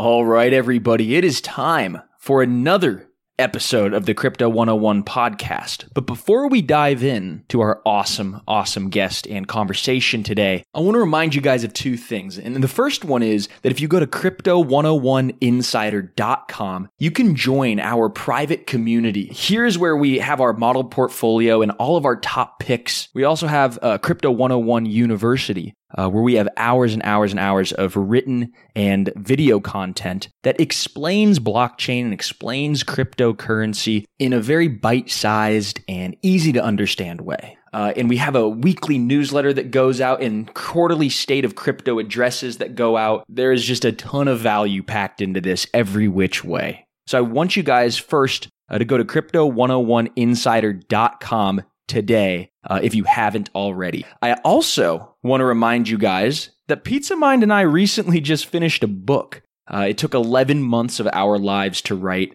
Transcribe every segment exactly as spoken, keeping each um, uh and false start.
All right, everybody, it is time for another episode of the Crypto one oh one podcast. But before we dive in to our awesome, awesome guest and conversation today, I want to remind you guys of two things. And the first one is that if you go to crypto one oh one insider dot com, you can join our private community. Here's where we have our model portfolio and all of our top picks. We also have uh, Crypto one oh one University, Uh, where we have hours and hours and hours of written and video content that explains blockchain and explains cryptocurrency in a very bite-sized and easy-to-understand way. Uh, and we have a weekly newsletter that goes out and quarterly state of crypto addresses that go out. There is just a ton of value packed into this every which way. So I want you guys first uh, to go to crypto one oh one insider dot com today uh, if you haven't already. I also want to remind you guys that Pizza Mind and I recently just finished a book. Uh, it took eleven months of our lives to write,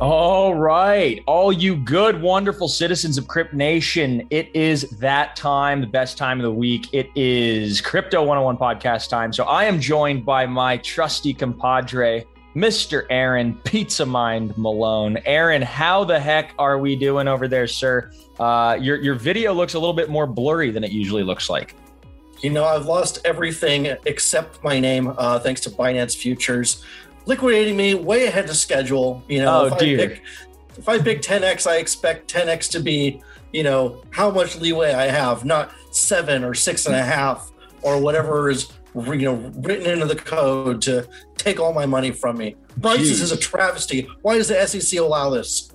All right, all you good, wonderful citizens of Crypt Nation, it is that time, the best time of the week. It is Crypto one oh one podcast time. So I am joined by my trusty compadre, Mister Aaron Pizza Mind Malone. Aaron, how the heck are we doing over there, sir? Uh, your, your video looks a little bit more blurry than it usually looks like. You know, I've lost everything except my name, uh, thanks to Binance Futures liquidating me way ahead of schedule. You know, oh, if, I pick, if I pick ten X, I expect ten X to be, you know, how much leeway I have, not seven or six and a half or whatever is, you know, written into the code to take all my money from me. But this is a travesty. Why does the S E C allow this?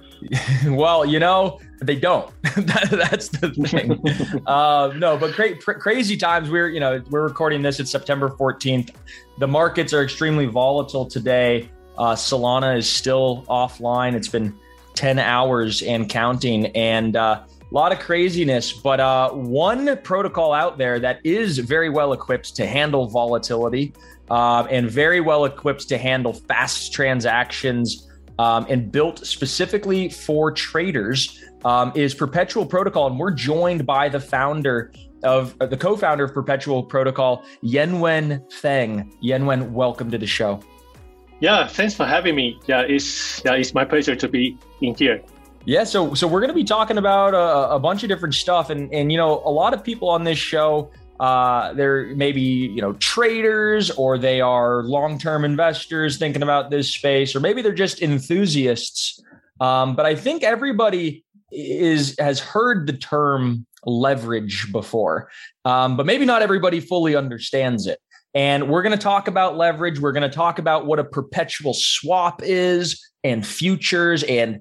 Well, you know, they don't. that, that's the thing. uh, no, but cra- pr- crazy times. We're, you know, we're recording this. It's September fourteenth. The markets are extremely volatile today. Uh, Solana is still offline. It's been ten hours and counting, and uh, a lot of craziness. But uh, one protocol out there that is very well equipped to handle volatility uh, and very well equipped to handle fast transactions, Um, and built specifically for traders um, is Perpetual Protocol. And we're joined by the founder of uh, the co-founder of Perpetual Protocol, Yenwen Feng. Yenwen, welcome to the show. Yeah, thanks for having me. Yeah, it's, yeah, it's my pleasure to be in here. Yeah, so so we're going to be talking about a, a bunch of different stuff. And, and, you know, a lot of people on this show, Uh, they're maybe, you know, traders, or they are long-term investors thinking about this space, or maybe they're just enthusiasts. Um, but I think everybody is has heard the term leverage before, um, but maybe not everybody fully understands it. And we're going to talk about leverage. We're going to talk about what a perpetual swap is, and futures, and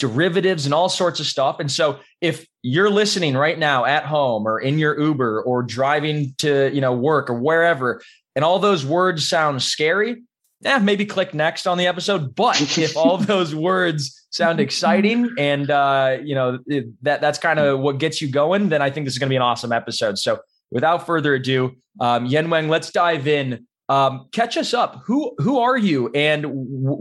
derivatives, and all sorts of stuff. And so if you're listening right now at home or in your Uber or driving to, you know, work or wherever, and all those words sound scary, eh, maybe click next on the episode. But if all those words sound exciting and, uh, you know, that that's kind of what gets you going, then I think this is going to be an awesome episode. So without further ado, um, Yenwen, let's dive in. Um, catch us up. Who, who are you, and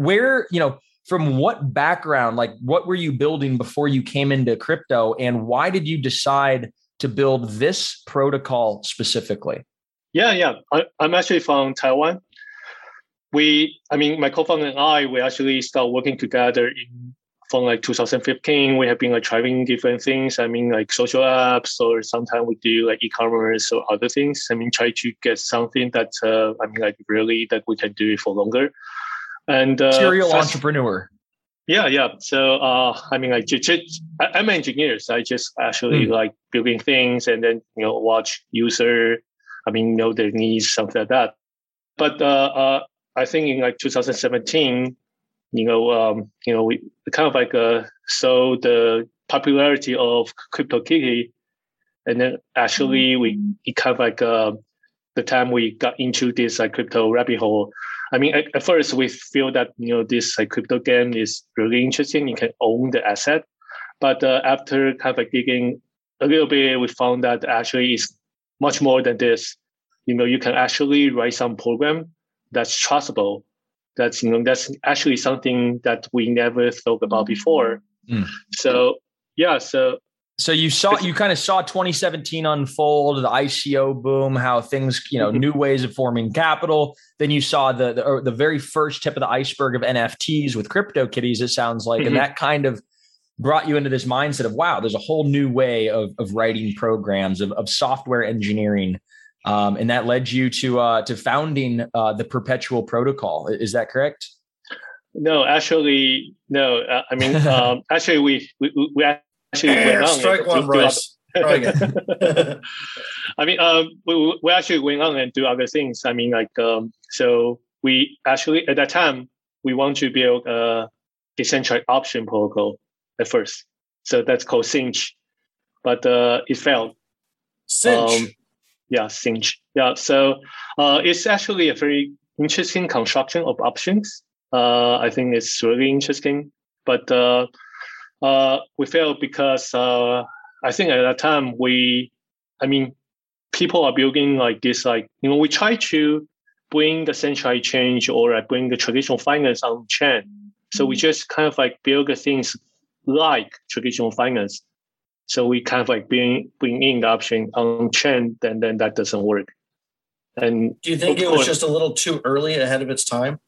where, you know, from what background, like what were you building before you came into crypto, and why did you decide to build this protocol specifically? Yeah, yeah. I, I'm actually from Taiwan. We, I mean, my co-founder and I, we actually started working together in, from like two thousand fifteen. We have been like trying different things. I mean, like social apps, or sometimes we do like e-commerce or other things. I mean, try to get something that, uh, I mean, like really that we can do it for longer. And uh, serial first, entrepreneur. Yeah, yeah. So uh, I mean, like, I'm an engineer, so I just actually mm. like building things and then you know watch user. I mean, know their needs, something like that. But uh, uh, I think in like two thousand seventeen, you know, um, you know, we kind of like uh, saw the popularity of CryptoKitty, and then actually we it kind of like uh, the time we got into this like crypto rabbit hole. I mean, at, at first we feel that you know this like crypto game is really interesting. You can own the asset, but uh, after kind of like digging a little bit, we found that actually it's much more than this. You know, you can actually write some program that's trustable. That's, you know, that's actually something that we never thought about before. Mm. So, yeah. So, so you saw, you kind of saw twenty seventeen unfold, the I C O boom, how things, you know, mm-hmm. new ways of forming capital. Then you saw the, the, the very first tip of the iceberg of N F Ts with CryptoKitties, it sounds like, mm-hmm. and that kind of brought you into this mindset of, wow, there's a whole new way of, of writing programs, of, of software engineering. Um, and that led you to uh, to founding uh, the Perpetual Protocol. Is that correct? No, actually, no. Uh, I mean, um, actually, we we, we actually went on. Strike one, Bryce. I mean, um, we we actually went on and do other things. I mean, like, um, so we actually at that time we want to build a decentralized option protocol at first. So that's called Cinch, but uh, it failed. Cinch. Um, Yeah, Cinch. Yeah, so uh, it's actually a very interesting construction of options. Uh, I think it's really interesting, but uh, uh, we failed because uh, I think at that time we, I mean, people are building like this, like you know, we try to bring the centralized change or uh, bring the traditional finance on chain. So mm-hmm. we just kind of like build the things like traditional finance. So we kind of like bring, bring in the option on chain, and then that doesn't work. And do you think it course, was just a little too early ahead of its time?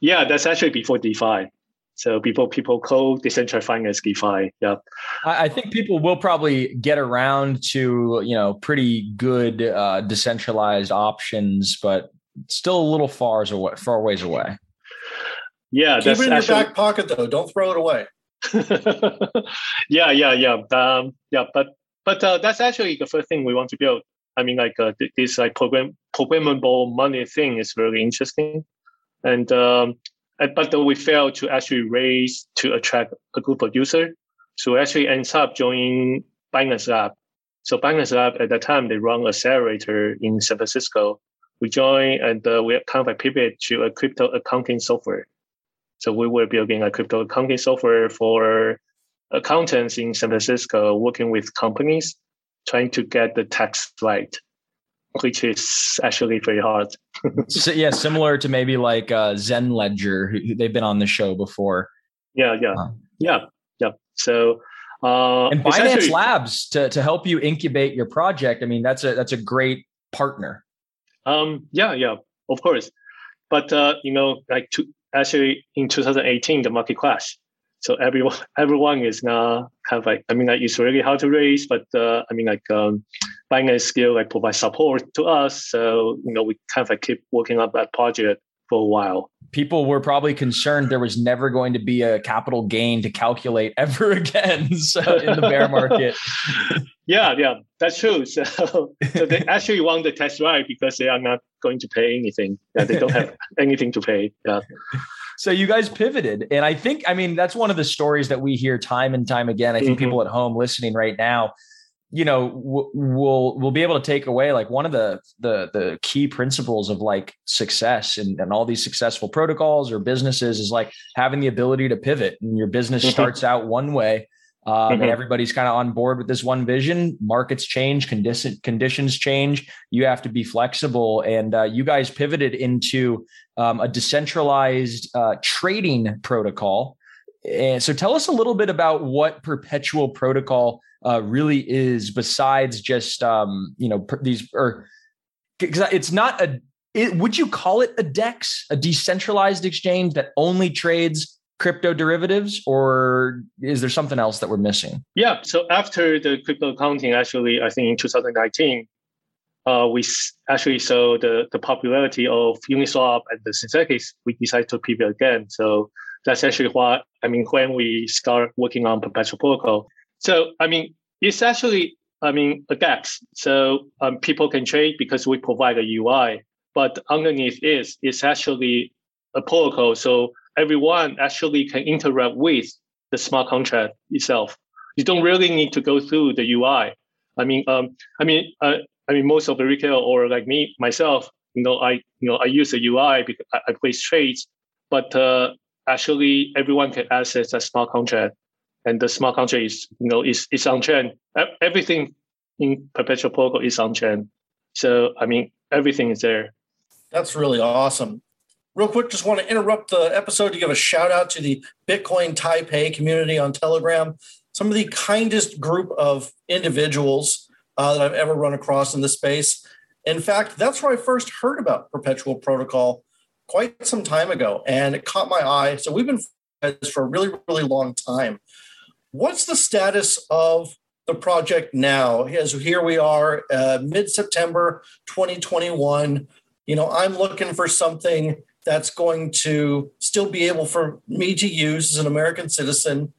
Yeah, that's actually before DeFi. So people people call decentralized finance DeFi. Yeah, I think people will probably get around to you know pretty good uh, decentralized options, but still a little far as away, far ways away. Yeah, keep that's it in actually, your back pocket though. Don't throw it away. yeah, yeah, yeah, um, yeah. But but uh, that's actually the first thing we want to build. I mean, like uh, th- this like program programmable money thing is really interesting, and um, and but we failed to actually raise to attract a group of users. So we actually ends up joining Binance Lab. So Binance Lab at that time they run an accelerator in San Francisco. We joined and uh, we kind of like pivot to a crypto accounting software. So we were building a crypto accounting software for accountants in San Francisco, working with companies, trying to get the tax right, which is actually very hard. So, yeah, similar to maybe like uh, Zen Ledger, who they've been on the show before. Yeah, yeah, wow. yeah, yeah. So uh, and Binance actually, Labs to to help you incubate your project. I mean, that's a that's a great partner. Um, yeah, yeah, of course, but uh, you know, like to. Actually, in two thousand eighteen, the market crashed. So everyone, everyone is now kind of like, I mean, like it's really hard to raise, but uh, I mean, like um, Binance still like provide support to us. So, you know, we kind of like keep working on that project for a while. People were probably concerned there was never going to be a capital gain to calculate ever again. So in the bear market. yeah, yeah, that's true. So, so they actually want the tax right because they are not going to pay anything. Yeah, they don't have anything to pay. Yeah. So you guys pivoted. And I think, I mean, that's one of the stories that we hear time and time again. I think mm-hmm. people at home listening right now, you know, w- we'll we'll be able to take away like one of the the the key principles of like success and, and all these successful protocols or businesses is like having the ability to pivot. And your business mm-hmm. starts out one way, um, mm-hmm. and everybody's kind of on board with this one vision. Markets change, condition, conditions change. You have to be flexible, and uh, you guys pivoted into um, a decentralized uh, trading protocol. And so, tell us a little bit about what Perpetual Protocol Uh, really is, besides just um, you know per, these or because it's not a it, would you call it a DEX, a decentralized exchange that only trades crypto derivatives, or is there something else that we're missing? Yeah. So after the crypto accounting, actually, I think in twenty nineteen, uh, we actually saw the, the popularity of Uniswap and the Synthetix, we decided to pivot again. So that's actually why, I mean, when we start working on Perpetual Protocol. So, I mean, it's actually, I mean, a D E X. So um, people can trade because we provide a U I, but underneath is it's actually a protocol. So everyone actually can interact with the smart contract itself. You don't really need to go through the U I. I mean, um, I mean, uh, I mean, most of the retail or like me myself, you know, I you know I use the U I because I, I place trades, but uh, actually everyone can access that smart contract, and the smart contract is you know is is on chain. Everything in Perpetual Protocol is on chain, so I mean everything is there. That's really awesome. Real quick, just want to interrupt the episode to give a shout out to the Bitcoin Taipei community on Telegram. Some of the kindest group of individuals uh, that I've ever run across in this space. In fact, that's where I first heard about Perpetual Protocol quite some time ago, and it caught my eye. So we've been at this for a really, really long time. What's the status of the project now? As here we are, uh, mid-September twenty twenty-one. You know, I'm looking for something that's going to still be able for me to use as an American citizen,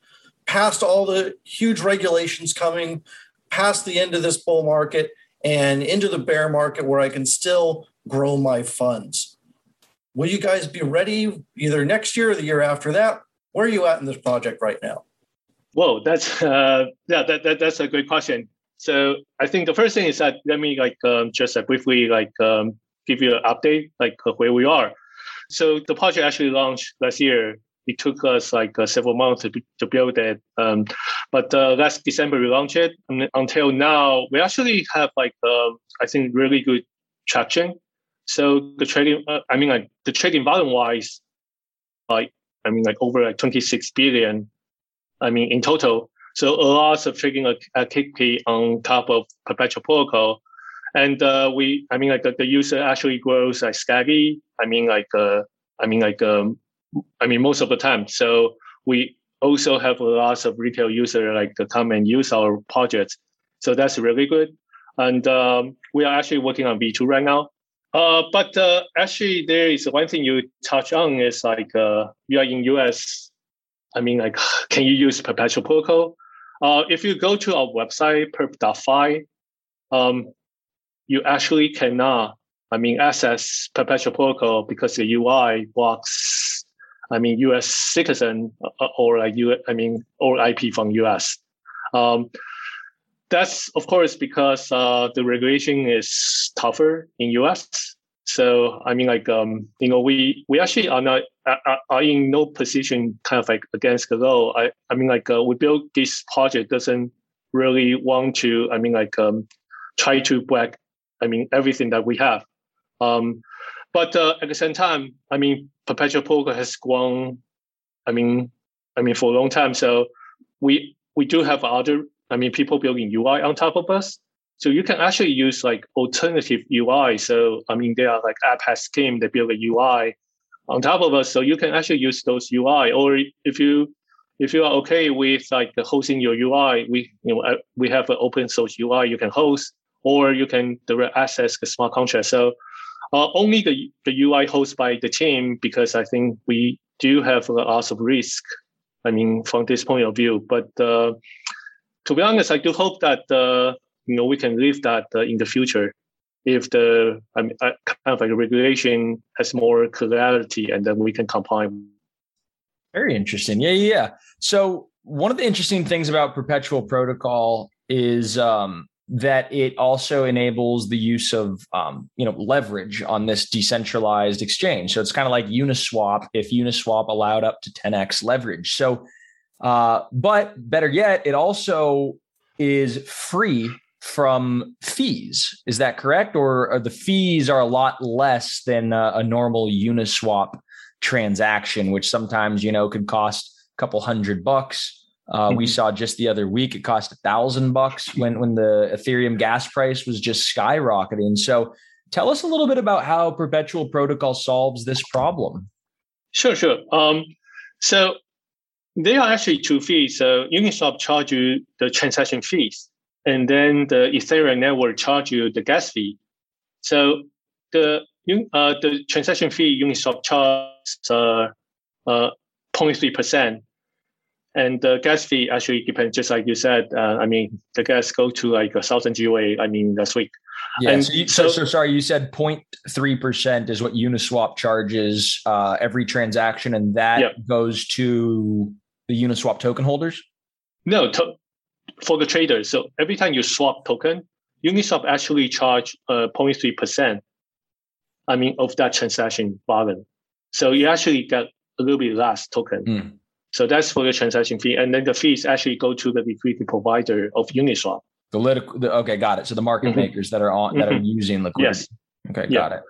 past all the huge regulations coming, past the end of this bull market and into the bear market where I can still grow my funds. Will you guys be ready either next year or the year after that? Where are you at in this project right now? Whoa, that's uh, yeah, that, that that's a great question. So I think the first thing is that let me like um, just uh, briefly like um, give you an update like uh, where we are. So the project actually launched last year. It took us like uh, several months to, b- to build it. Um, but uh, last December, we launched it. And until now, we actually have like, uh, I think, really good traction. So the trading, uh, I mean, like the trading volume wise, like, I mean, like over like twenty-six billion, I mean, in total. So a lot of trading activity on top of Perpetual Protocol. And uh, we, I mean, like the, the user actually grows like steady. I mean, like, uh, I mean, like, um, I mean, most of the time. So we also have a lot of retail users like to come and use our projects. So that's really good. And um, we are actually working on V two right now. Uh, but uh, actually, there is one thing you touch on is like uh, you are in U S. I mean, like, can you use Perpetual Protocol? Uh, if you go to our website, perp dot f i, um, you actually cannot, I mean, access Perpetual Protocol because the U I blocks, I mean, U S citizen or like U. I mean, or I P from U S. Um, that's of course because uh, the regulation is tougher in U S. So I mean, like um, you know, we, we actually are not are, are in no position kind of like against the law. I I mean, like uh, we built this project doesn't really want to. I mean, like um, try to break. I mean, everything that we have. Um, But uh, at the same time, I mean, Perpetual Protocol has grown. I mean, I mean for a long time. So we we do have other. I mean, people building U I on top of us. So you can actually use like alternative U I. So I mean, there are like app-has team that build a U I on top of us. So you can actually use those U I. Or if you if you are okay with like hosting your U I, we you know we have an open source U I you can host, or you can direct access the smart contract. So. Uh, only the, the U I hosted by the team, because I think we do have a lot of risk, I mean, from this point of view. But uh, to be honest, I do hope that, uh, you know, we can leave that uh, in the future if the I mean, uh, kind of like regulation has more clarity, and then we can comply. Very interesting. Yeah, yeah. So one of the interesting things about Perpetual Protocol is um, that it also enables the use of, um, you know, leverage on this decentralized exchange. So it's kind of like Uniswap, if Uniswap allowed up to ten x leverage. So, uh, but better yet, it also is free from fees. Is that correct? Or are the fees are a lot less than a, a normal Uniswap transaction, which sometimes, you know, could cost a couple hundred bucks. Uh, mm-hmm. We saw just the other week, it cost a thousand bucks when, when the Ethereum gas price was just skyrocketing. So tell us a little bit about how Perpetual Protocol solves this problem. Sure, sure. Um, so there are actually two fees. So Uniswap charge you the transaction fees, and then the Ethereum network charge you the gas fee. So the uh, the transaction fee Uniswap charges uh, uh, zero point three percent. And the gas fee actually depends, just like you said. Uh, I mean, the gas go to like a thousand G U A. I mean, last week. Yeah. And so, you, so, so sorry, you said zero point three percent is what Uniswap charges uh, every transaction, and that yep. goes to the Uniswap token holders. No, to, for the traders. So every time you swap token, Uniswap actually charge uh, zero point three percent. I mean, of that transaction volume. So you actually get a little bit less token. Mm. So that's for the transaction fee. And then the fees actually go to the liquidity provider of Uniswap. The lit- Okay, got it. So the market mm-hmm. makers that are on that mm-hmm. are using liquidity. Yes. Okay, yeah. got it.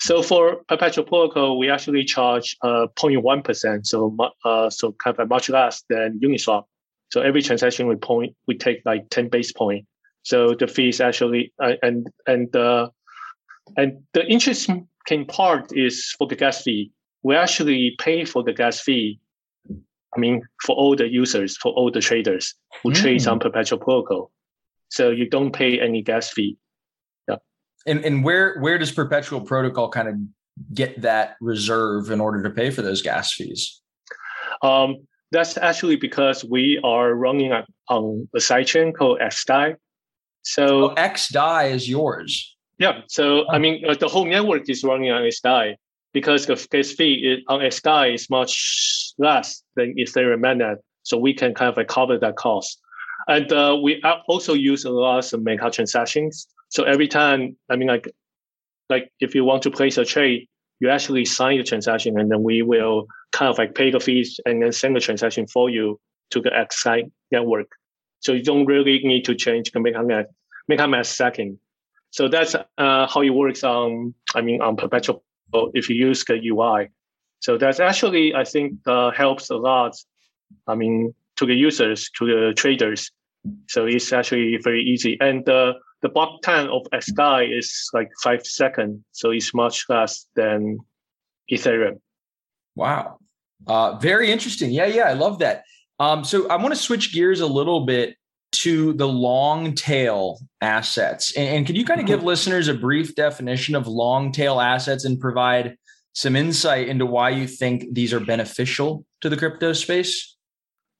So for Perpetual Protocol, we actually charge uh, zero point one percent. So uh, so kind of much less than Uniswap. So every transaction we point, we take like ten base point. So the fees actually, uh, and and uh, and the interesting part is for the gas fee. We actually pay for the gas fee. I mean, for all the users, for all the traders who mm. trade on Perpetual Protocol. So you don't pay any gas fee. Yeah. And and where where does Perpetual Protocol kind of get that reserve in order to pay for those gas fees? Um, that's actually because we are running on, on a sidechain called xDai. So oh, xDai is yours. Yeah. So, oh. I mean, the whole network is running on xDai. Because the gas fee on xDai is much less than Ethereum mainnet, so we can kind of cover that cost. And uh, we also use a lot of meta transactions. So every time, I mean, like, like if you want to place a trade, you actually sign the transaction, and then we will kind of like pay the fees and then send the transaction for you to the xDai network. So you don't really need to change the MetaMask, MetaMask second. So that's uh, how it works on, I mean, on Perpetual. If you use the U I. So that's actually, I think, uh, helps a lot, I mean, to the users, to the traders. So it's actually very easy. And uh, the block time of xDai is like five seconds. So it's much less than Ethereum. Wow. Uh, very interesting. Yeah, yeah, I love that. Um, so I want to switch gears a little bit to the long tail assets. And, and can you kind of give listeners a brief definition of long tail assets and provide some insight into why you think these are beneficial to the crypto space?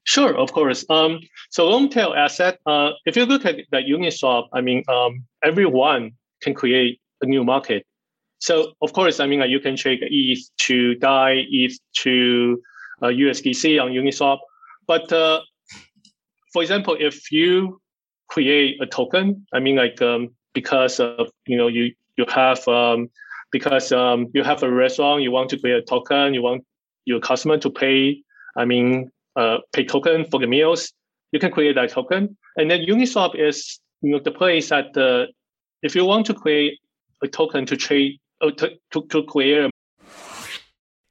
Sure, of course. Um, so long tail asset, uh, if you look at the Uniswap, I mean, um, everyone can create a new market. So of course, I mean, like you can trade E T H to D A I, E T H to uh, U S D C on Uniswap, but uh, for example, if you create a token, I mean, like um, because of you know you you have um, because um, you have a restaurant, you want to create a token, you want your customer to pay, I mean, uh, pay token for the meals. You can create that token, and then Uniswap is you know the place that uh, if you want to create a token to trade uh, to, to to create. A-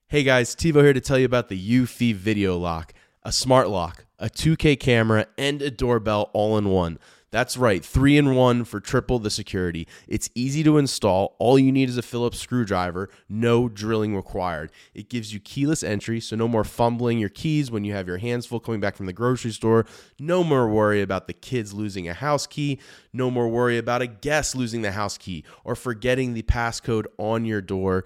hey guys, TiVo here to tell you about the Ufi Video Lock, a smart lock, a two K camera, and a doorbell all in one. That's right, three in one for triple the security. It's easy to install. All you need is a Phillips screwdriver, no drilling required. It gives you keyless entry, so no more fumbling your keys when you have your hands full coming back from the grocery store. No more worry about the kids losing a house key. No more worry about a guest losing the house key or forgetting the passcode on your door.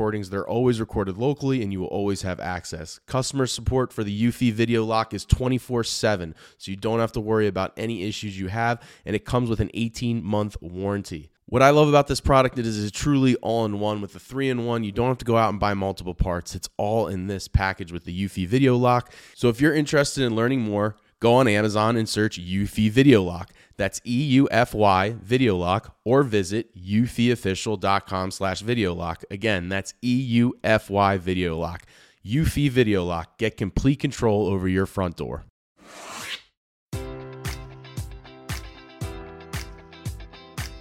Recordings, they're always recorded locally and you will always have access. Customer support for the Ufi Video Lock is twenty-four seven, so you don't have to worry about any issues you have, and it comes with an eighteen month warranty. What I love about this product is it is truly all-in-one. With the three in one, you don't have to go out and buy multiple parts. It's all in this package with the Ufi Video Lock. So if you're interested in learning more, go on Amazon and search Ufi Video Lock. That's E U F Y Video Lock, or visit ufiofficial.com slash Video Lock. Again, that's E U F Y Video Lock. Ufi Video Lock. Get complete control over your front door.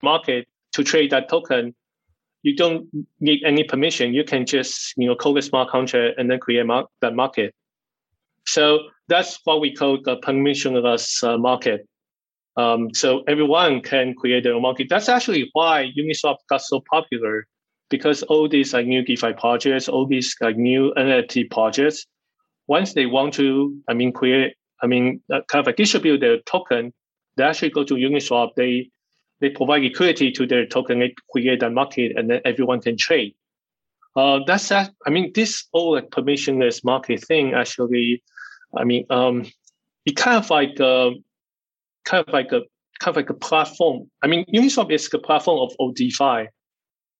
Market to trade that token, you don't need any permission. You can just, you know, code a smart contract and then create mar- that market. So that's what we call the permissionless uh, market. Um, so everyone can create their own market. That's actually why Uniswap got so popular, because all these like new DeFi projects, all these like new N F T projects, once they want to, I mean, create, I mean, uh, kind of like distribute their token, they actually go to Uniswap. They They provide liquidity to their token, they create that market, and then everyone can trade. Uh, that's that. I mean, this all like permissionless market thing actually, I mean, um, it kind of like a, kind of like a kind of like a platform. I mean, Uniswap is the platform of all DeFi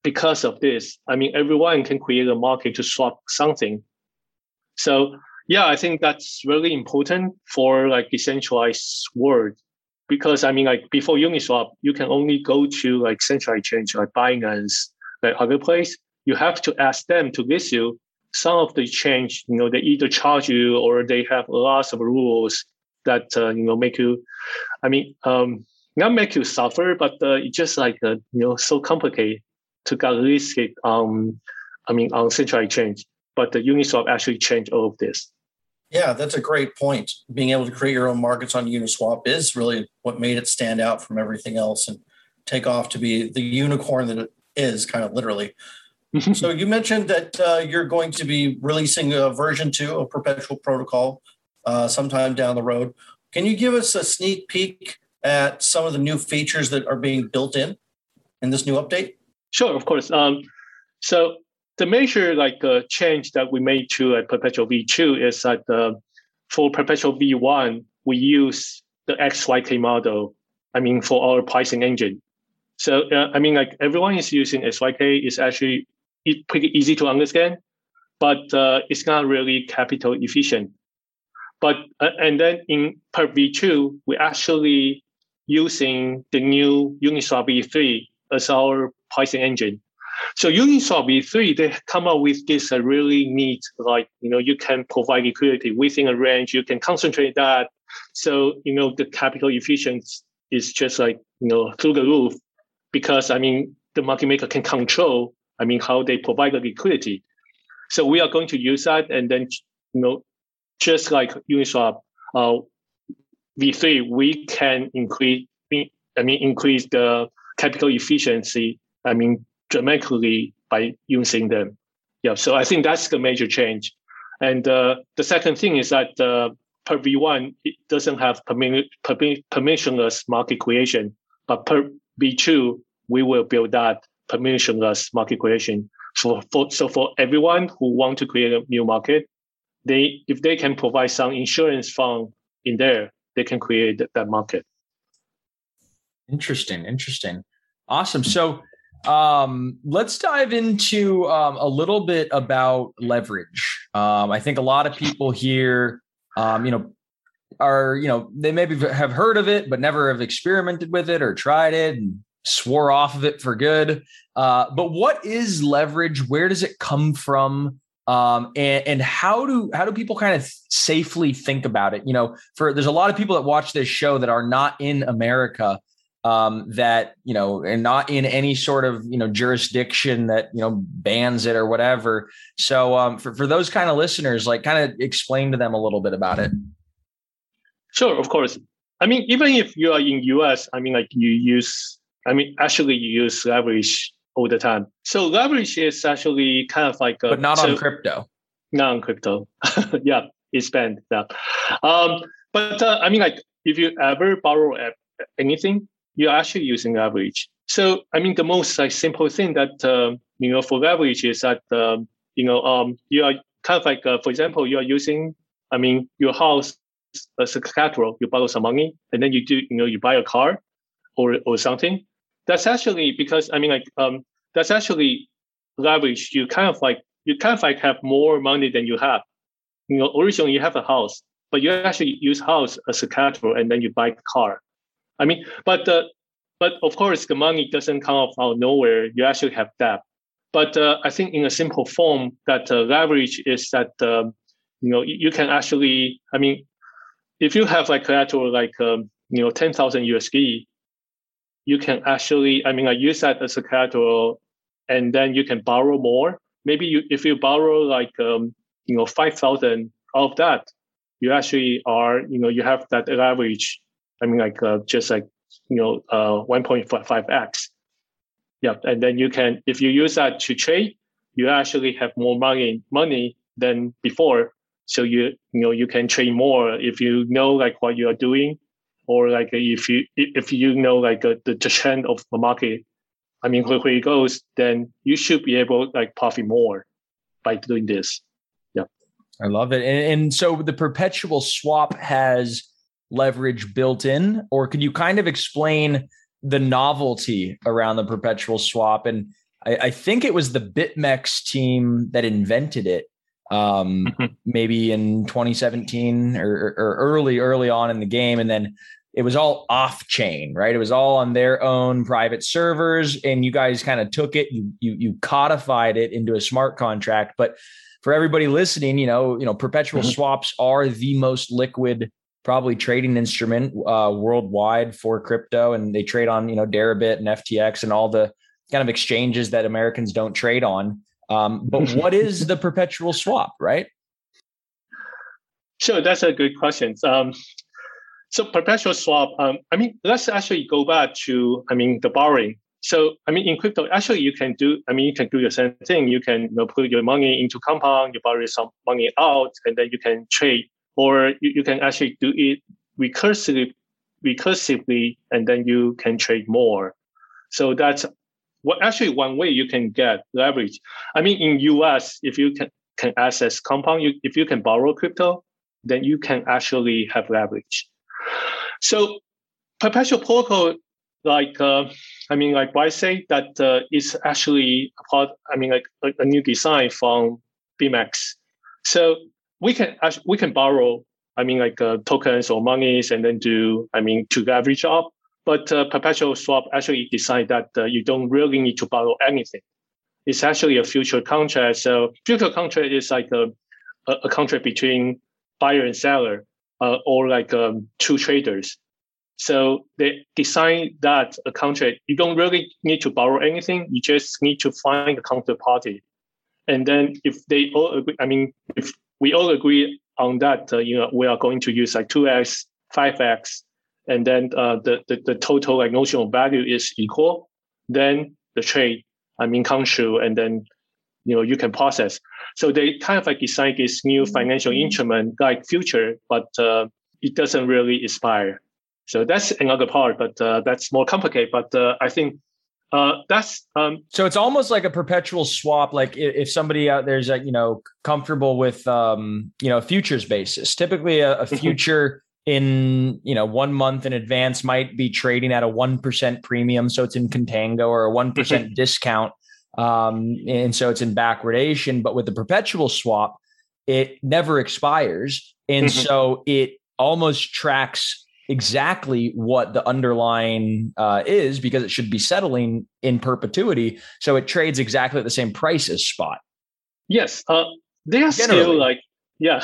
because of this. I mean, everyone can create a market to swap something. So yeah, I think that's really important for like decentralized world. Because I mean, like before Uniswap, you can only go to like central exchange, like Binance, like other place. You have to ask them to list you. Some of the change, you know, they either charge you or they have lots of rules that uh, you know make you. I mean, um, not make you suffer, but uh, it's just like uh, you know so complicated to get listed. Um, I mean, on central exchange, but the Uniswap actually changed all of this. Yeah, that's a great point. Being able to create your own markets on Uniswap is really what made it stand out from everything else and take off to be the unicorn that it is, kind of literally. So you mentioned that uh, you're going to be releasing a version two of Perpetual Protocol uh, sometime down the road. Can you give us a sneak peek at some of the new features that are being built in in this new update? Sure, of course. Um, so The major like uh, change that we made to uh, Perpetual V two is that uh, for Perpetual V one, we use the X Y K model, I mean, for our pricing engine. So, uh, I mean, like everyone is using X Y K. It's actually e- pretty easy to understand, but uh, it's not really capital efficient. But, uh, and then in Perp V two, we're actually using the new Uniswap V three as our pricing engine. So Uniswap V three, they come up with this uh, really neat, like, you know, you can provide liquidity within a range, you can concentrate that. So, you know, the capital efficiency is just like, you know, through the roof, because, I mean, the market maker can control, I mean, how they provide the liquidity. So we are going to use that. And then, you know, just like Uniswap uh, V three, we can increase, I mean, increase the capital efficiency, I mean, dramatically by using them. Yeah, so I think that's the major change. And uh, the second thing is that uh, per V one, it doesn't have permi- permi- permissionless market creation, but per V two, we will build that permissionless market creation. So for, so for everyone who want to create a new market, they if they can provide some insurance fund in there, they can create that market. Interesting, interesting. Awesome. So Um, let's dive into um, a little bit about leverage. Um, I think a lot of people here, um, you know, are, you know, they maybe have heard of it, but never have experimented with it or tried it. And swore off of it for good. Uh, but what is leverage? Where does it come from? Um, and, and how do how do people kind of safely think about it? You know, for there's a lot of people that watch this show that are not in America, um, that, you know, and not in any sort of, you know, jurisdiction that, you know, bans it or whatever. So um, for, for those kind of listeners, like, kind of explain to them a little bit about it. Sure, of course. I mean, even if you are in U S, I mean, like you use, I mean, actually you use leverage all the time. So leverage is actually kind of like, a, but not so, on crypto, not on crypto. Yeah. It's banned now. Um, but uh, I mean, like if you ever borrow anything, you're actually using leverage. So, I mean, the most like simple thing that, uh, you know, for leverage is that, uh, you know, um, you are kind of like, uh, for example, you are using, I mean, your house as a collateral. You borrow some money and then you do, you know, you buy a car or or something. That's actually because, I mean, like, um, that's actually leverage. You kind of like, you kind of like have more money than you have. You know, originally you have a house, but you actually use house as a collateral and then you buy the car. I mean, but uh, but of course, the money doesn't come off out of nowhere. You actually have debt. But uh, I think in a simple form that uh, leverage is that, uh, you know, you, you can actually, I mean, if you have like collateral, like, um, you know, ten thousand U S D, you can actually, I mean, I use that as a collateral and then you can borrow more. Maybe you, if you borrow like, um, you know, five thousand of that, you actually are, you know, you have that leverage. I mean, like, uh, just like, you know, uh, one point five x. Yeah. And then you can, if you use that to trade, you actually have more money, money than before. So you, you know, you can trade more if you know like what you are doing, or like if you, if you know like uh, the trend of the market, I mean, where, where it goes, then you should be able like profit more by doing this. Yeah. I love it. And, and so the perpetual swap has leverage built in, or could you kind of explain the novelty around the perpetual swap? And I, I think it was the BitMEX team that invented it, um, mm-hmm. maybe in twenty seventeen or, or early, early on in the game. And then it was all off chain, right? It was all on their own private servers, and you guys kind of took it, you, you, you codified it into a smart contract. But for everybody listening, you know, you know, perpetual mm-hmm. swaps are the most liquid probably trading instrument uh, worldwide for crypto, and they trade on, you know, Deribit and F T X and all the kind of exchanges that Americans don't trade on. Um, but what is the perpetual swap, right? Sure, that's a good question. Um, so perpetual swap, um, I mean, let's actually go back to, I mean, the borrowing. So, I mean, in crypto, actually, you can do, I mean, you can do the same thing. You can, you know, put your money into Compound, you borrow some money out, and then you can trade. Or you, you can actually do it recursively, recursively, and then you can trade more. So that's what actually one way you can get leverage. I mean, in U S, if you can, can access Compound, you, if you can borrow crypto, then you can actually have leverage. So perpetual protocol, like, uh, I mean, like why say that uh, it's actually a part, I mean, like a, a new design from BitMEX. So we can we can borrow, I mean, like uh, tokens or monies, and then do, I mean, to leverage up. But uh, perpetual swap actually decide that uh, you don't really need to borrow anything. It's actually a future contract. So future contract is like a, a contract between buyer and seller, uh, or like um, two traders. So they design that a contract. You don't really need to borrow anything. You just need to find a counterparty, and then if they all agree, I mean, if we all agree on that, uh, you know, we are going to use like two x, five x, and then uh, the, the the total like notional value is equal, then the trade, I mean, comes through, and then, you know, you can process. So they kind of like design this new financial instrument like future, but uh, it doesn't really expire. So that's another part, but uh, that's more complicated. But uh, I think Uh, that's um, so it's almost like a perpetual swap. Like if, if somebody out there's a, you know, comfortable with, um, you know, futures basis, typically a, a future in, you know, one month in advance might be trading at a one percent premium. So it's in contango, or a one percent discount. Um, and so it's in backwardation, but with the perpetual swap, it never expires. And so it almost tracks exactly what the underlying uh, is, because it should be settling in perpetuity. So it trades exactly at the same price as spot. Yes. Uh, they are Generally. still like, yeah.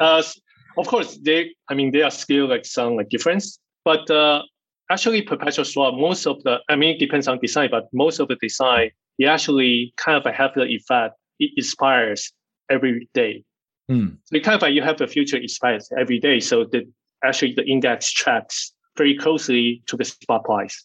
uh, of course, they, I mean, there are still like some like difference, but uh, actually perpetual swap, most of the, I mean, it depends on design, but most of the design, it actually kind of have the effect. It expires every day. Mm. So kind of like you have the future expires every day. So the actually the index tracks very closely to the spot price.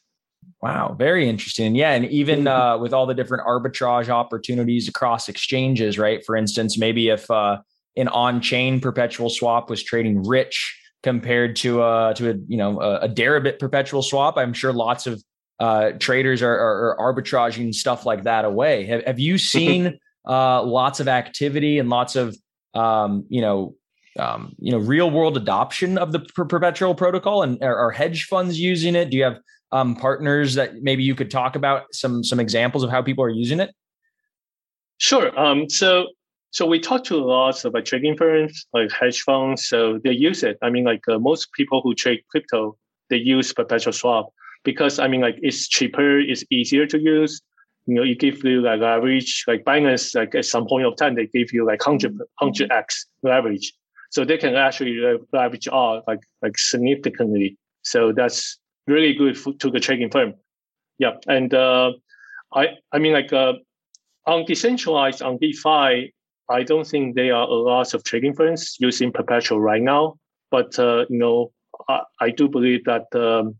Wow, very interesting. Yeah, and even uh, with all the different arbitrage opportunities across exchanges, right? For instance, maybe if uh, an on-chain perpetual swap was trading rich compared to uh, to a you know a, a Deribit perpetual swap, I'm sure lots of uh, traders are, are, are arbitraging stuff like that away. Have, have you seen uh, lots of activity and lots of um, you know? Um, you know, real world adoption of the per- perpetual protocol, and are, are hedge funds using it? Do you have um, partners that maybe you could talk about some some examples of how people are using it? Sure. Um, so so we talked to lots of like, trading firms, like hedge funds. So they use it. I mean, like uh, most people who trade crypto, they use perpetual swap because I mean, like it's cheaper, it's easier to use. You know, it gives you like leverage. Like Binance, like at some point of time, they give you like one hundred x leverage. So they can actually leverage out like, like significantly. So that's really good for, to the trading firm. Yeah. And, uh, I, I mean, like, uh, on decentralized, on DeFi, I don't think there are a lot of trading firms using perpetual right now. But, uh, you know, I, I do believe that, um,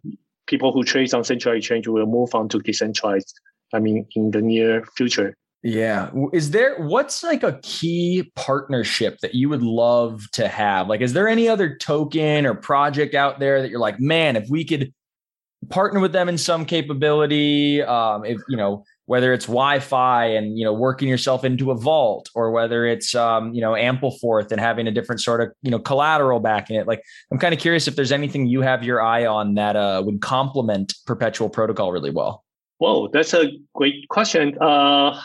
people who trade on centralized exchange will move on to decentralized. I mean, in the near future. Yeah. Is there, what's like a key partnership that you would love to have? Like, is there any other token or project out there that you're like, man, if we could partner with them in some capability, um, if, you know, whether it's Wi-Fi and, you know, working yourself into a vault, or whether it's, um, you know, Ampleforth and having a different sort of, you know, collateral backing it. Like, I'm kind of curious if there's anything you have your eye on that uh, would complement Perpetual Protocol really well. Whoa, that's a great question. Uh,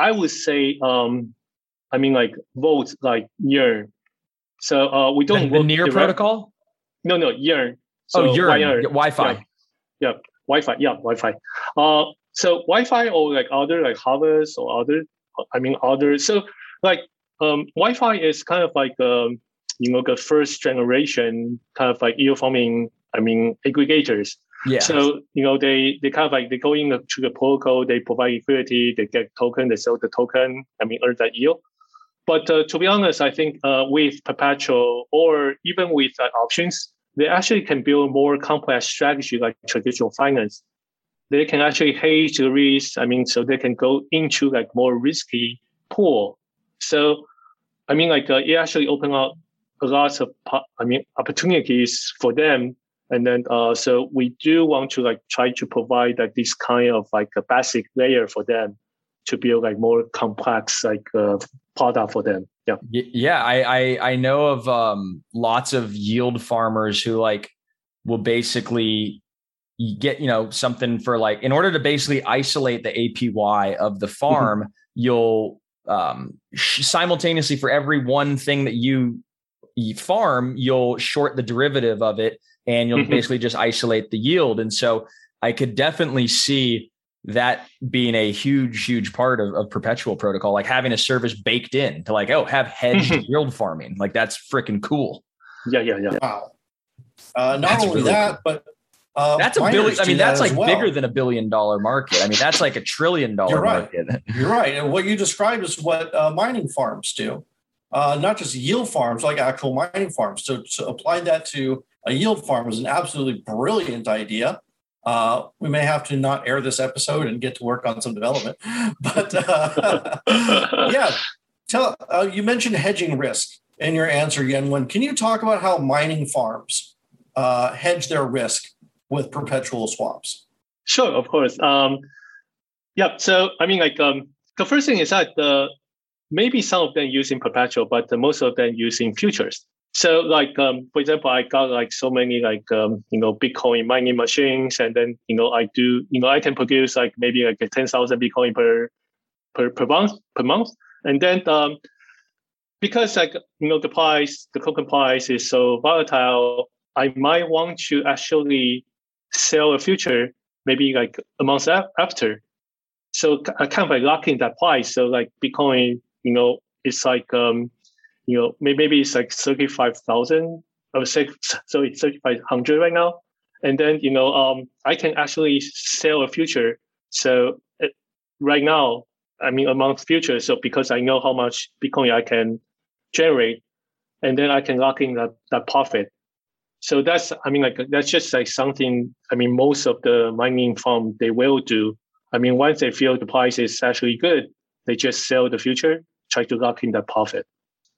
I would say, um, I mean, like votes like Yearn. So uh, we don't the, the NEAR direct- protocol. No, no Yearn. So oh, Yearn Yearn. Wi-Fi. Yeah. yeah, Wi-Fi. Yeah, Wi-Fi. Uh, so Wi-Fi or like other like Harvest or other. I mean, other. So like um, Wi-Fi is kind of like um, you know the first generation kind of like E O farming. I mean, aggregators. Yeah. So, you know, they, they kind of like, they go in the, to the protocol, they provide liquidity, they get token, they sell the token, I mean, earn that yield. But uh, to be honest, I think uh, with perpetual or even with uh, options, they actually can build more complex strategy like traditional finance. They can actually hedge the risk. I mean, so they can go into like more risky pool. So, I mean, like uh, it actually opened up lots of, I mean, opportunities for them. And then, uh, so we do want to like try to provide like this kind of like a basic layer for them to build like more complex like uh, product for them. Yeah, yeah. I I, I know of um, lots of yield farmers who like will basically get you know something for like in order to basically isolate the A P Y of the farm, mm-hmm. you'll um, sh- simultaneously for every one thing that you farm, you'll short the derivative of it. And you'll mm-hmm. basically just isolate the yield. And so I could definitely see that being a huge, huge part of, of Perpetual Protocol, like having a service baked in to like, oh, have hedged mm-hmm. yield farming. Like that's freaking cool. Yeah, yeah, yeah. Wow. Uh, not that's only really that, cool. but uh, that's a billion. I mean, that's that like well. bigger than a billion dollar market. I mean, that's like a trillion dollar You're right. market. You're right. And what you described is what uh, mining farms do, uh, not just yield farms, like actual mining farms. So to apply that to a yield farm is an absolutely brilliant idea. Uh, we may have to not air this episode and get to work on some development. But uh, yeah, tell uh, you mentioned hedging risk in your answer, Yenwen. Can you talk about how mining farms uh, hedge their risk with perpetual swaps? Sure, of course. Um, yeah, so I mean, like um, the first thing is that uh, maybe some of them using perpetual, but most of them using futures. So like, um, for example, I got like so many like, um, you know, Bitcoin mining machines. And then, you know, I do, you know, I can produce like maybe like a ten thousand Bitcoin per, per, per month, per month. And then, um, because like, you know, the price, the token price is so volatile, I might want to actually sell a future maybe like a month after. So I kind of like locking that price. So like Bitcoin, you know, it's like, um, you know, maybe it's like thirty-five thousand. I would say, so it's thirty-five hundred right now. And then, you know, um, I can actually sell a future. So it, right now, I mean, a month future. So because I know how much Bitcoin I can generate, and then I can lock in that, that profit. So that's, I mean, like, that's just like something, I mean, most of the mining firm, they will do. I mean, once they feel the price is actually good, they just sell the future, try to lock in that profit.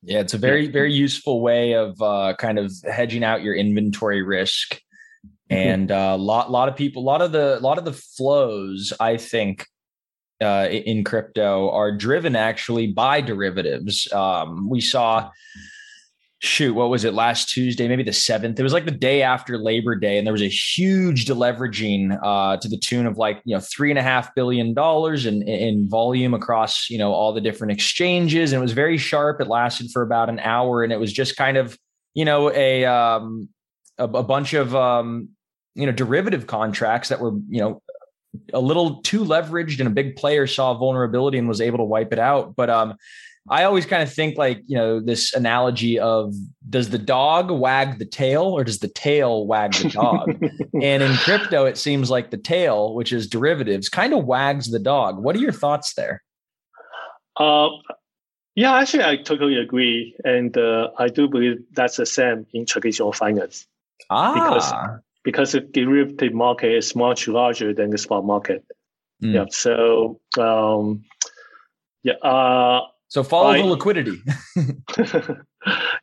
Yeah, it's a very, very useful way of uh, kind of hedging out your inventory risk. And a uh, lot, lot of people, a lot of the, lot of the flows, I think, uh, in crypto are driven actually by derivatives. Um, we saw, shoot, what was it last Tuesday? Maybe the seventh. It was like the day after Labor Day, and there was a huge deleveraging uh, to the tune of like you know three and a half billion dollars in in volume across you know all the different exchanges, and it was very sharp. It lasted for about an hour, and it was just kind of you know a um, a, a bunch of um, you know derivative contracts that were you know. a little too leveraged, and a big player saw vulnerability and was able to wipe it out. But um, I always kind of think like, you know, this analogy of does the dog wag the tail or does the tail wag the dog? And in crypto, it seems like the tail, which is derivatives, kind of wags the dog. What are your thoughts there? Uh, yeah, actually, I totally agree. And uh, I do believe that's the same in traditional finance. Ah, because Because the derivative market is much larger than the spot market. Mm. Yeah. So, um, yeah. Uh, so follow I, the liquidity.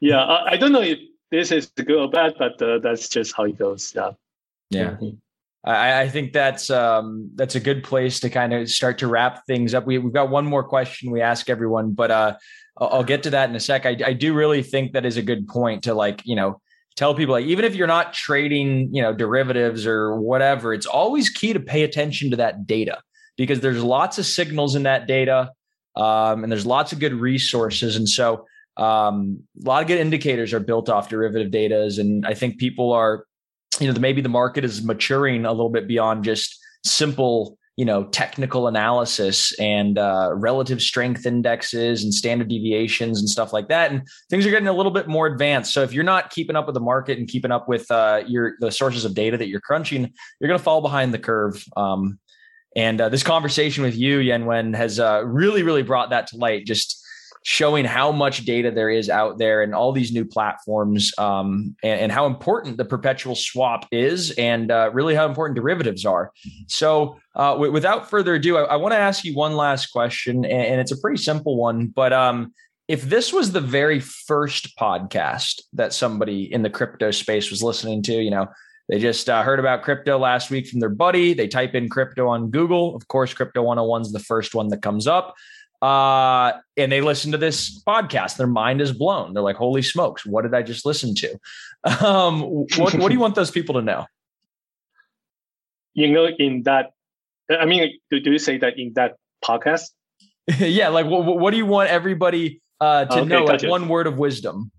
yeah. I, I don't know if this is good or bad, but uh, that's just how it goes. Yeah. Yeah. Mm-hmm. I, I think that's um, that's a good place to kind of start to wrap things up. We, we've got one more question we ask everyone, but uh, I'll, I'll get to that in a sec. I, I do really think that is a good point to like, you know, tell people, like, even if you're not trading, you know, derivatives or whatever, it's always key to pay attention to that data, because there's lots of signals in that data, um, and there's lots of good resources. And so um, a lot of good indicators are built off derivative data. And I think people are, you know, maybe the market is maturing a little bit beyond just simple, you know, technical analysis and uh, relative strength indexes and standard deviations and stuff like that. And things are getting a little bit more advanced. So if you're not keeping up with the market and keeping up with uh, your the sources of data that you're crunching, you're going to fall behind the curve. Um, and uh, this conversation with you, Yenwen, has uh, really, really brought that to light, just showing how much data there is out there and all these new platforms, um, and, and how important the perpetual swap is, and uh, really how important derivatives are. So uh, w- without further ado, I, I want to ask you one last question, and, and it's a pretty simple one, but um, if this was the very first podcast that somebody in the crypto space was listening to, you know, they just uh, heard about crypto last week from their buddy, they type in crypto on Google. Of course, Crypto one oh one is the first one that comes up. Uh, and they listen to this podcast, their mind is blown. They're like, holy smokes, what did I just listen to? Um, what, what do you want those people to know? You know, in that, I mean, do, do you say that in that podcast? yeah. Like what, what do you want everybody uh, to okay, know? Like gotcha. One word of wisdom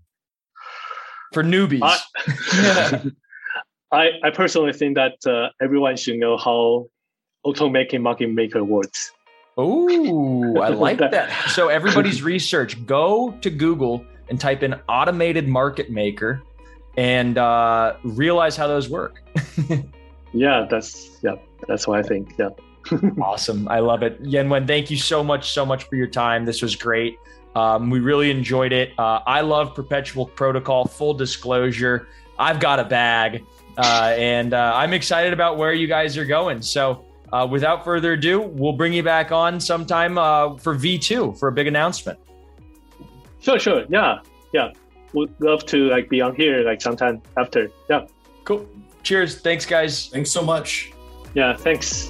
for newbies. I, yeah. I, I personally think that uh, everyone should know how automaking market maker works. Oh, I like that. So everybody's research, go to Google and type in automated market maker and uh, realize how those work. yeah, that's yeah, that's what I think. Yeah. Awesome. I love it. Yenwen, thank you so much, so much for your time. This was great. Um, we really enjoyed it. Uh, I love Perpetual Protocol, full disclosure. I've got a bag uh, and uh, I'm excited about where you guys are going. So Uh, without further ado, we'll bring you back on sometime uh, for V two for a big announcement. Sure, sure. Yeah, yeah. Would love to like be on here like sometime after. Yeah. Cool. Cheers. Thanks, guys. Thanks so much. Yeah, thanks.